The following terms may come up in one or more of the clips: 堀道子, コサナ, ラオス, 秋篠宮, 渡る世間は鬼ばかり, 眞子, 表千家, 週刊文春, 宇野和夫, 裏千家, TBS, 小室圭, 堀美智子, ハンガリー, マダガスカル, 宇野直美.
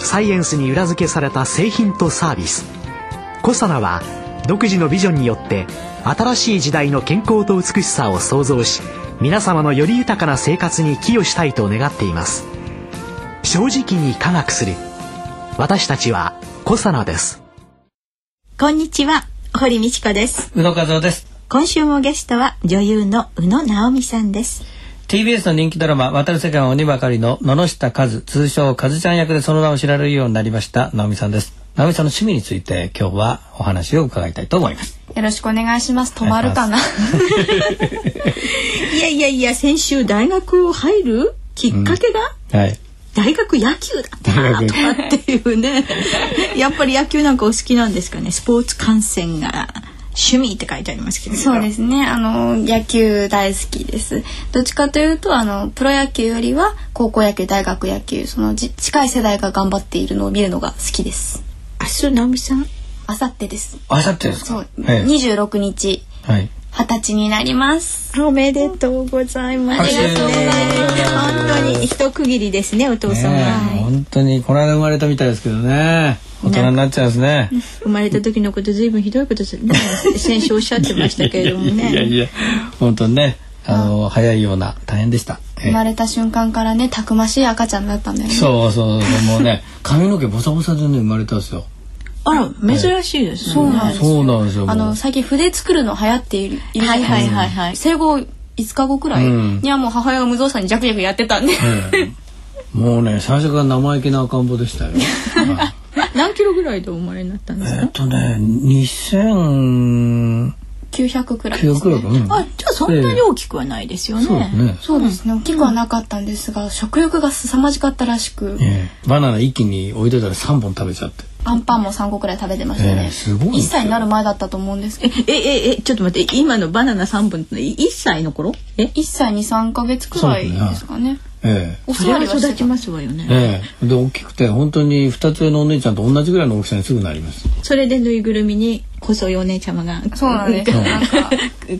サイエンスに裏付けされた製品とサービス。コサナは独自のビジョンによって新しい時代の健康と美しさを創造し、皆様のより豊かな生活に寄与したいと願っています。正直に科学する、私たちはコサナです。こんにちは、堀道子です。宇野和夫です。今週もゲストは女優の宇野直美さんです。 TBS の人気ドラマ渡る世間は鬼ばかりの野々下和、通称和ちゃん役でその名を知られるようになりました直美さんです。直美さんの趣味について今日はお話を伺いたいと思います。よろしくお願いします。止まるかな。いや先週大学を入るきっかけが、はい、大学野球だったとかっていうね。やっぱり野球なんかお好きなんですかね。スポーツ観戦が趣味って書いてありますけど。そうですね、野球大好きです。どっちかというとプロ野球よりは高校野球、大学野球、その近い世代が頑張っているのを見るのが好きです。明日、直美さんあさってです。あさってですか。そう、26日、はい、20歳になります。おめでとうございます。ありがとうございます。本当に一区切りですね、お父さんは、ね。はい、本当にこの間生まれたみたいですけどね、大人になっちゃうんですね。生まれた時のこと随分ひどいことする、ね、先週おっしゃってましたけれどもね。いや本当にね、早いような、大変でした。生まれた瞬間からね、たくましい赤ちゃんだったんだよね。そうもうね、髪の毛ボサボサでね生まれたんですよ。あら、珍しいですね。そうなんですよ。最近筆作るの流行っている。はい。生後5日後くらいにはもう母親が無造作にジャクジャクやってたんで、もうね、最初から生意気な赤ん坊でしたよ。何キロぐらいでお生まれになったんですか。2900くらいですね。あ、じゃあそんなに大きくはないですよね。そうですね、大きくはなかったんですが、食欲が凄まじかったらしく、バナナ一気に置いといたら3本食べちゃって、アンパンも3個くらい食べてましたね。1歳になる前だったと思うんですけど。ちょっと待って、今のバナナ3本って1歳の頃？1歳に3ヶ月くらいですかね。お世話に育ちますわよね。で、大きくて本当に2つ上のお姉ちゃんと同じぐらいの大きさにすぐなります。それでぬいぐるみに細いお姉ちゃまが、そうなんです、なんか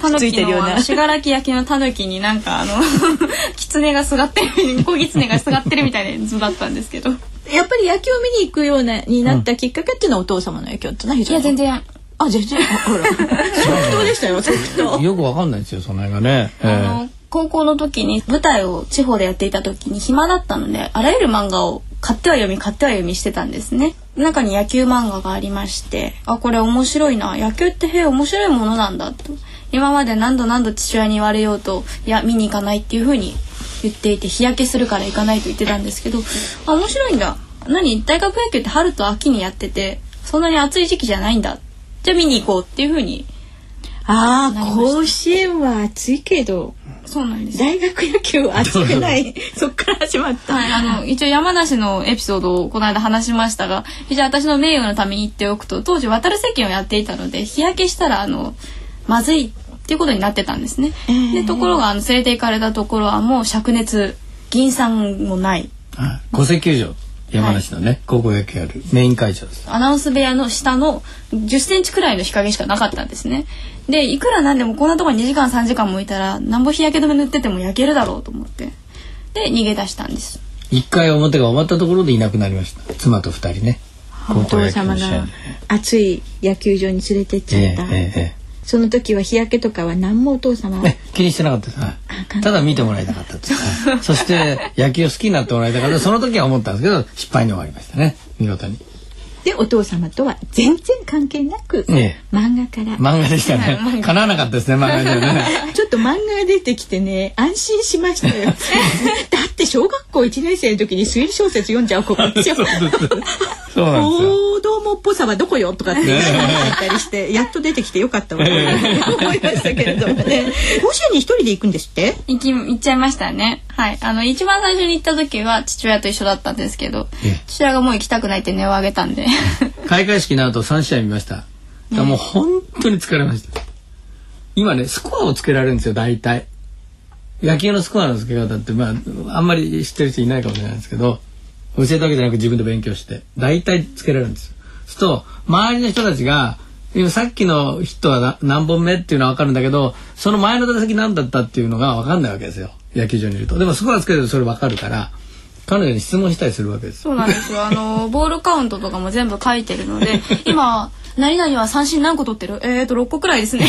タヌキの信楽焼のタヌキになんかキツネがすがってる、小キツネがすがってるみたいな図だったんですけど、やっぱり野球を見に行くようになったきっかけっていうのはお父様の影響ってないじゃないですか。いや、全然ほら即答でしたよ、即答。よくわかんないですよ、その辺がね。高校の時に舞台を地方でやっていた時に暇だったので、あらゆる漫画を買っては読みしてたんですね。中に野球漫画がありまして、あ、これ面白いな、野球って面白いものなんだと、今まで何度父親に言われようと、いや見に行かないっていう風に言っていて、日焼けするから行かないと言ってたんですけど、あ、面白いんだ、大学野球って春と秋にやってて、そんなに暑い時期じゃないんだ、じゃあ見に行こうっていう風に。ああ、甲子園は暑いけど、そうなんです、大学野球は暑くない。そっから始まった、はい、一応山梨のエピソードをこの間話しましたが、じゃあ私の名誉のために言っておくと、当時渡る世間をやっていたので、日焼けしたらまずいっていうことになってたんですね、で、ところが連れて行かれたところはもう灼熱、銀酸もない、甲子園球場、山梨のね、はい、高校野球あるメイン会場です。アナウンス部屋の下の10センチくらいの日陰しかなかったんですね。で、いくらなんでもこんなところに2時間3時間もいたら、なんぼ日焼け止め塗ってても焼けるだろうと思って、で逃げ出したんです。1回表が終わったところでいなくなりました。妻と2人ね、お父様が暑い野球場に連れてっちゃった、その時は日焼けとかは何もお父様は気にしてなかったです、ただ見てもらいたかったです、そして野球を好きになってもらいたかった。その時は思ったんですけど、失敗に終わりましたね、見事に。で、お父様とは全然関係なく、漫画から。漫画でしたね。叶わなかったですね、漫画でね。ちょっと漫画が出てきてね、安心しましたよ。だって小学校1年生の時に推理小説読んじゃう子もいますよ。そうなんですよ。大どうもっぽさはどこよとかって言ったりしてやっと出てきてよかったわと思いましたけれどもね。甲子園に一人で行くんですって？行っちゃいましたね。はい、一番最初に行った時は父親と一緒だったんですけど、父親がもう行きたくないって根を上げたんで開会式の後3試合見ました。もう本当に疲れました。今ねスコアをつけられるんですよ。大体野球のスコアのつけ方って、あんまり知ってる人いないかもしれないんですけど、教えたわけじゃなく自分で勉強して大体つけられるんですよ。そうすると周りの人たちが今さっきのヒットは何本目っていうのは分かるんだけど、その前の打席何だったっていうのが分かんないわけですよ、野球場にいると。でもスコアつけるとそれ分かるから彼女に質問したりするわけです。そうなんですよ。ボールカウントとかも全部書いてるので今何々は三振何個取ってる？6個くらいですね。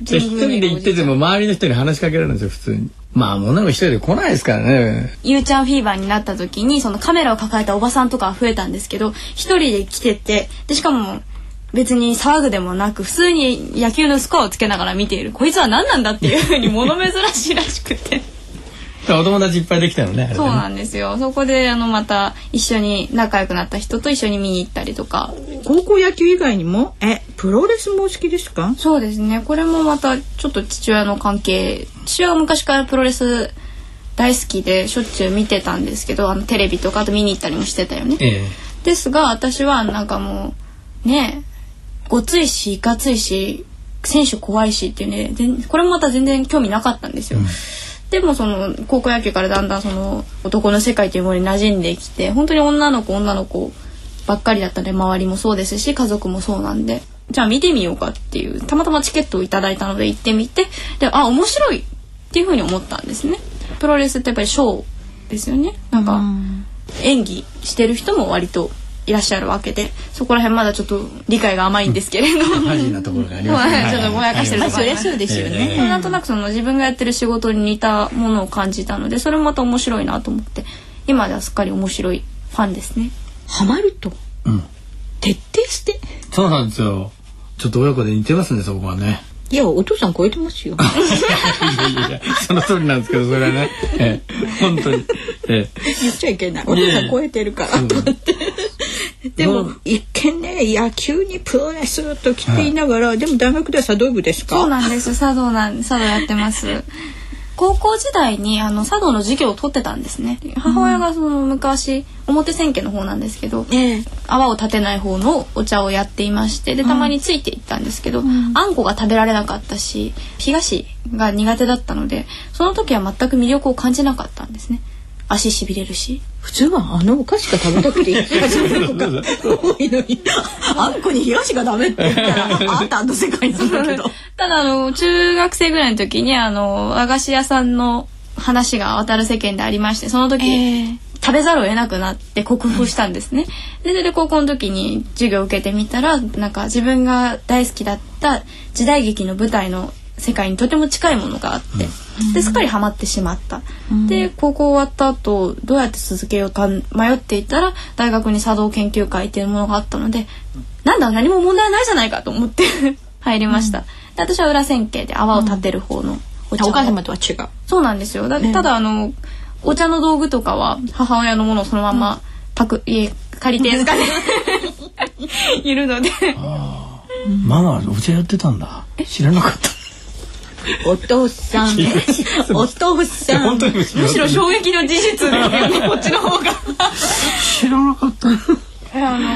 一人で行ってても周りの人に話しかけられるんですよ、普通に。女の子一人で来ないですからね。ゆうちゃんフィーバーになった時にそのカメラを抱えたおばさんとか増えたんですけど、一人で来てて、でしかも別に騒ぐでもなく普通に野球のスコアをつけながら見ている。こいつは何なんだっていうふうに物珍しいらしくて。お友達いっぱいできたのね。そうなんですよ。そこでまた一緒に仲良くなった人と一緒に見に行ったりとか。高校野球以外にもプロレスもお好きですか？そうですね。これもまたちょっと父親の関係。父親は昔からプロレス大好きでしょっちゅう見てたんですけど、テレビとかあと見に行ったりもしてたよね。ですが私はなんかもうねごついしいかついし選手怖いしっていうね、これもまた全然興味なかったんですよ。でもその高校野球からだんだんその男の世界というものに馴染んできて、本当に女の子ばっかりだったので、周りもそうですし家族もそうなんで、じゃあ見てみようかっていう、たまたまチケットをいただいたので行ってみて、で面白いっていうふうに思ったんですね。プロレスってやっぱりショーですよね。なんか演技してる人も割といらっしゃるわけで、そこら辺まだちょっと理解が甘いんですけれども、マジなところがありますね。ちょっとぼやかしてるところがあります。そりゃそうですよね。なんとなくその自分がやってる仕事に似たものを感じたので、それもまた面白いなと思って、今ではすっかり面白いファンですね。ハマると、徹底して。そうなんですよ。ちょっと親子で似てますね、そこはね。いやお父さん超えてますよ。いやその通りなんですけど、それはね、本当に、言っちゃいけない。お父さん超えてるからと思ってでも一見ね野球にプロレスと来ていながら、でも大学では茶道部ですか？そうなんです。茶道やってます。高校時代に茶道の授業を取ってたんですね。母親がその昔表千家の方なんですけど、泡を立てない方のお茶をやっていまして、でたまについていったんですけど、あんこが食べられなかったし干菓子が苦手だったので、その時は全く魅力を感じなかったんですね。足しびれるし、普通はお菓子が食べたくていい気がするのが多いのにあんこに冷やしがダメって言ったらあんたの世界にするけどただ中学生ぐらいの時に和菓子屋さんの話が渡る世間でありまして、その時、食べざるを得なくなって克服したんですね。で高校の時に授業を受けてみたら、なんか自分が大好きだった時代劇の舞台の世界にとても近いものがあって、ですっかりハマってしまった、で高校終わった後どうやって続けようか迷っていたら、大学に茶道研究会っていうものがあったので、なんだ何も問題ないじゃないかと思って入りました。で私は裏千家で泡を立てる方のお茶、お母様とは違う。そうなんですよ。ただお茶の道具とかは母親のものをそのまま家借りてですかねいるのでママお茶やってたんだ、知らなかったお父さんお父さん、むしろ衝撃の事実だよねこっちの方が知らなかったお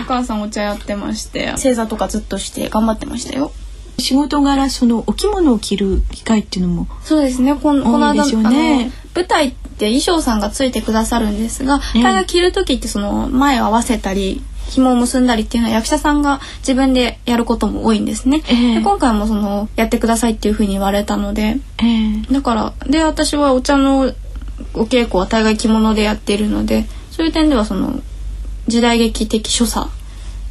母さんお茶やってまして、正座とかずっとして頑張ってましたよ。仕事柄そのお着物を着る機会っていうのも、そうですね、この間舞台って衣装さんがついてくださるんですが、彼が着る時ってその前を合わせたり紐を結んだりっていうのは役者さんが自分でやることも多いんですね、で今回もそのやってくださいっていうふうに言われたので、だからで私はお茶のお稽古は大概着物でやっているので、そういう点ではその時代劇的所作っ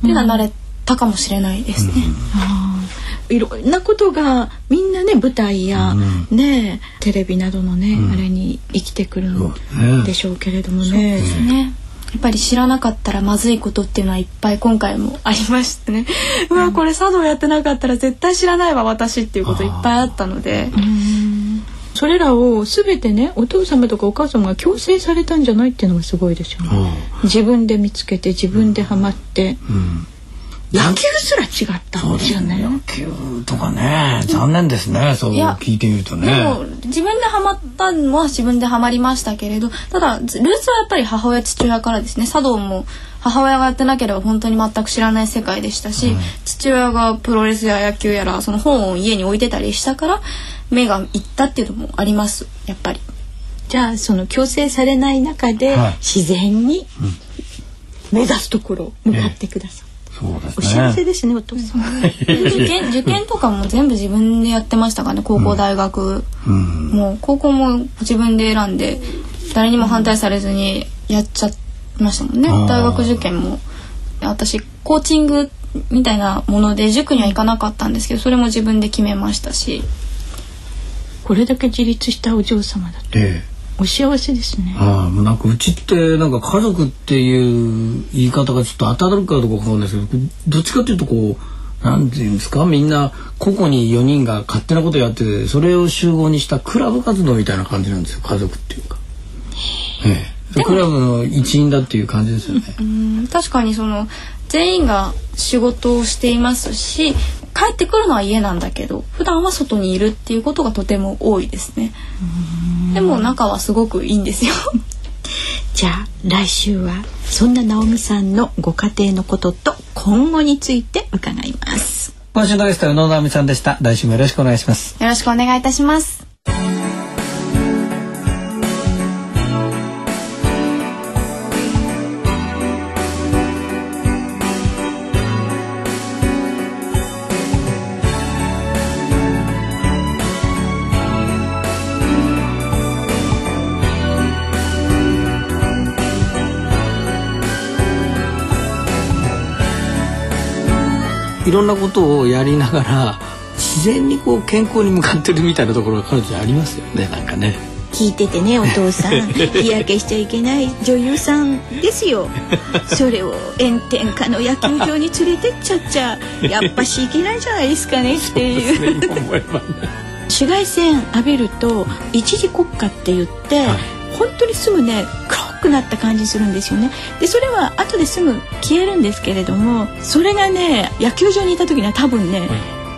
ていうのは慣れたかもしれないですね、いろんなことがみんなね舞台や、テレビなどのね、あれに生きてくるんでしょうけれどもね、やっぱり知らなかったらまずいことっていうのはいっぱい今回もありましてねうわこれ茶道やってなかったら絶対知らないわ私っていうこといっぱいあったので、それらを全てね、お父様とかお母様が強制されたんじゃないっていうのがすごいですよね。自分で見つけて自分でハマって、野球すら違ったんですよね。野球とかね、残念ですね、そう聞いてみるとね。でも自分でハマったのは自分でハマりましたけれど、ただルーツはやっぱり母親父親からですね。茶道も母親がやってなければ本当に全く知らない世界でしたし、父親がプロレスや野球やらその本を家に置いてたりしたから目がいったっていうのもあります、やっぱり。じゃあその強制されない中で、自然に目指すところを向かってください。そうですね、お幸せですね、お父さん。受験とかも全部自分でやってましたからね、高校大学、もう高校も自分で選んで誰にも反対されずにやっちゃいましたもんね。大学受験も私コーチングみたいなもので塾には行かなかったんですけど、それも自分で決めましたし。これだけ自立したお嬢様だと、お幸せですね。ああ、なんかうちってなんか家族っていう言い方がちょっと当たるかどうかわかんないですけど、どっちかというとこうなんていうんですか、みんな個々に4人が勝手なことやってて、それを集合にしたクラブ活動みたいな感じなんですよ、家族っていうか。クラブの一員だっていう感じですよね。確かにその全員が仕事をしていますし、帰ってくるのは家なんだけど普段は外にいるっていうことがとても多いですね。でも仲はすごくいいんですよ。じゃあ来週はそんな直美さんのご家庭のことと今後について伺います。今週のゲストは宇野直美さんでした。来週もよろしくお願いします。よろしくお願いいたします。いろんなことをやりながら自然にこう健康に向かってるみたいなところが彼女ありますよね、なんかね。聞いててね、お父さん日焼けしちゃいけない女優さんですよ。それを炎天下の野球場に連れてっちゃっちゃやっぱしいけないじゃないですかねっていう。そうですね、思えばね。紫外線浴びると一時国家って言って、本当にすぐね黒くなった感じするんですよね。でそれは後ですぐ消えるんですけれども、それがね野球場にいた時には多分ね、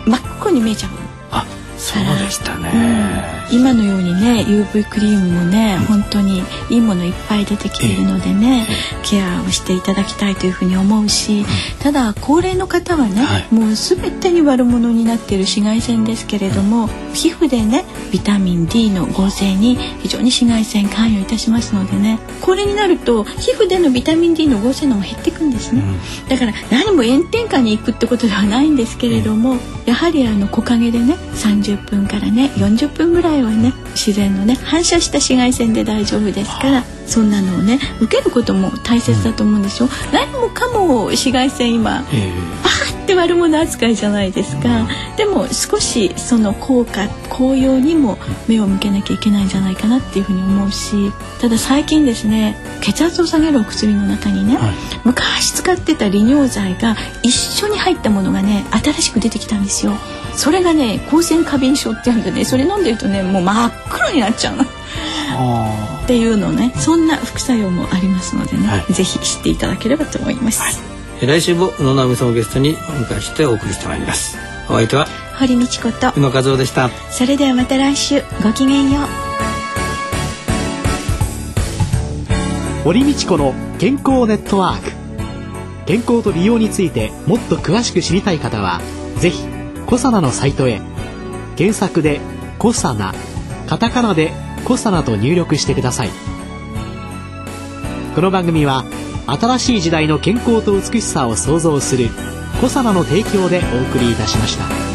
真っ黒に見えちゃう。あ、そうでしたね、今のようにね UV クリームもね、本当にいいものいっぱい出てきているのでね、ケアをしていただきたいというふうに思うし、ただ高齢の方はね、もう全てに悪者になっている紫外線ですけれども、皮膚でねビタミン D の合成に非常に紫外線関与いたしますのでね、高齢になると皮膚でのビタミン D の合成のも減っていくんですね、だから何も炎天下に行くってことではないんですけれども、やはり木陰でね30分からね40分ぐらいはね自然のね反射した紫外線で大丈夫ですから、そんなのをね受けることも大切だと思うんですよ。何もかも紫外線今、って悪者扱いじゃないですか、でも少しその効果紅葉にも目を向けなきゃいけないんじゃないかなっていうふうに思うし、ただ最近ですね血圧を下げるお薬の中にね、昔使ってた利尿剤が一緒に入ったものがね新しく出てきたんですよ。それがね光線過敏症ってやるとね、それ飲んでるとねもう真っ黒になっちゃうのっていうのね、そんな副作用もありますのでね、ぜひ知っていただければと思います。来週も宇野直美さんをゲストにお迎えしてお送りしてまいります。お相手は堀美智子と宇野和夫でした。それではまた来週、ごきげんよう。堀美智子の健康ネットワーク。健康と美容についてもっと詳しく知りたい方はぜひコサナのサイトへ、検索でコサナ、カタカナでコサナと入力してください。この番組は新しい時代の健康と美しさを創造するコサナの提供でお送りいたしました。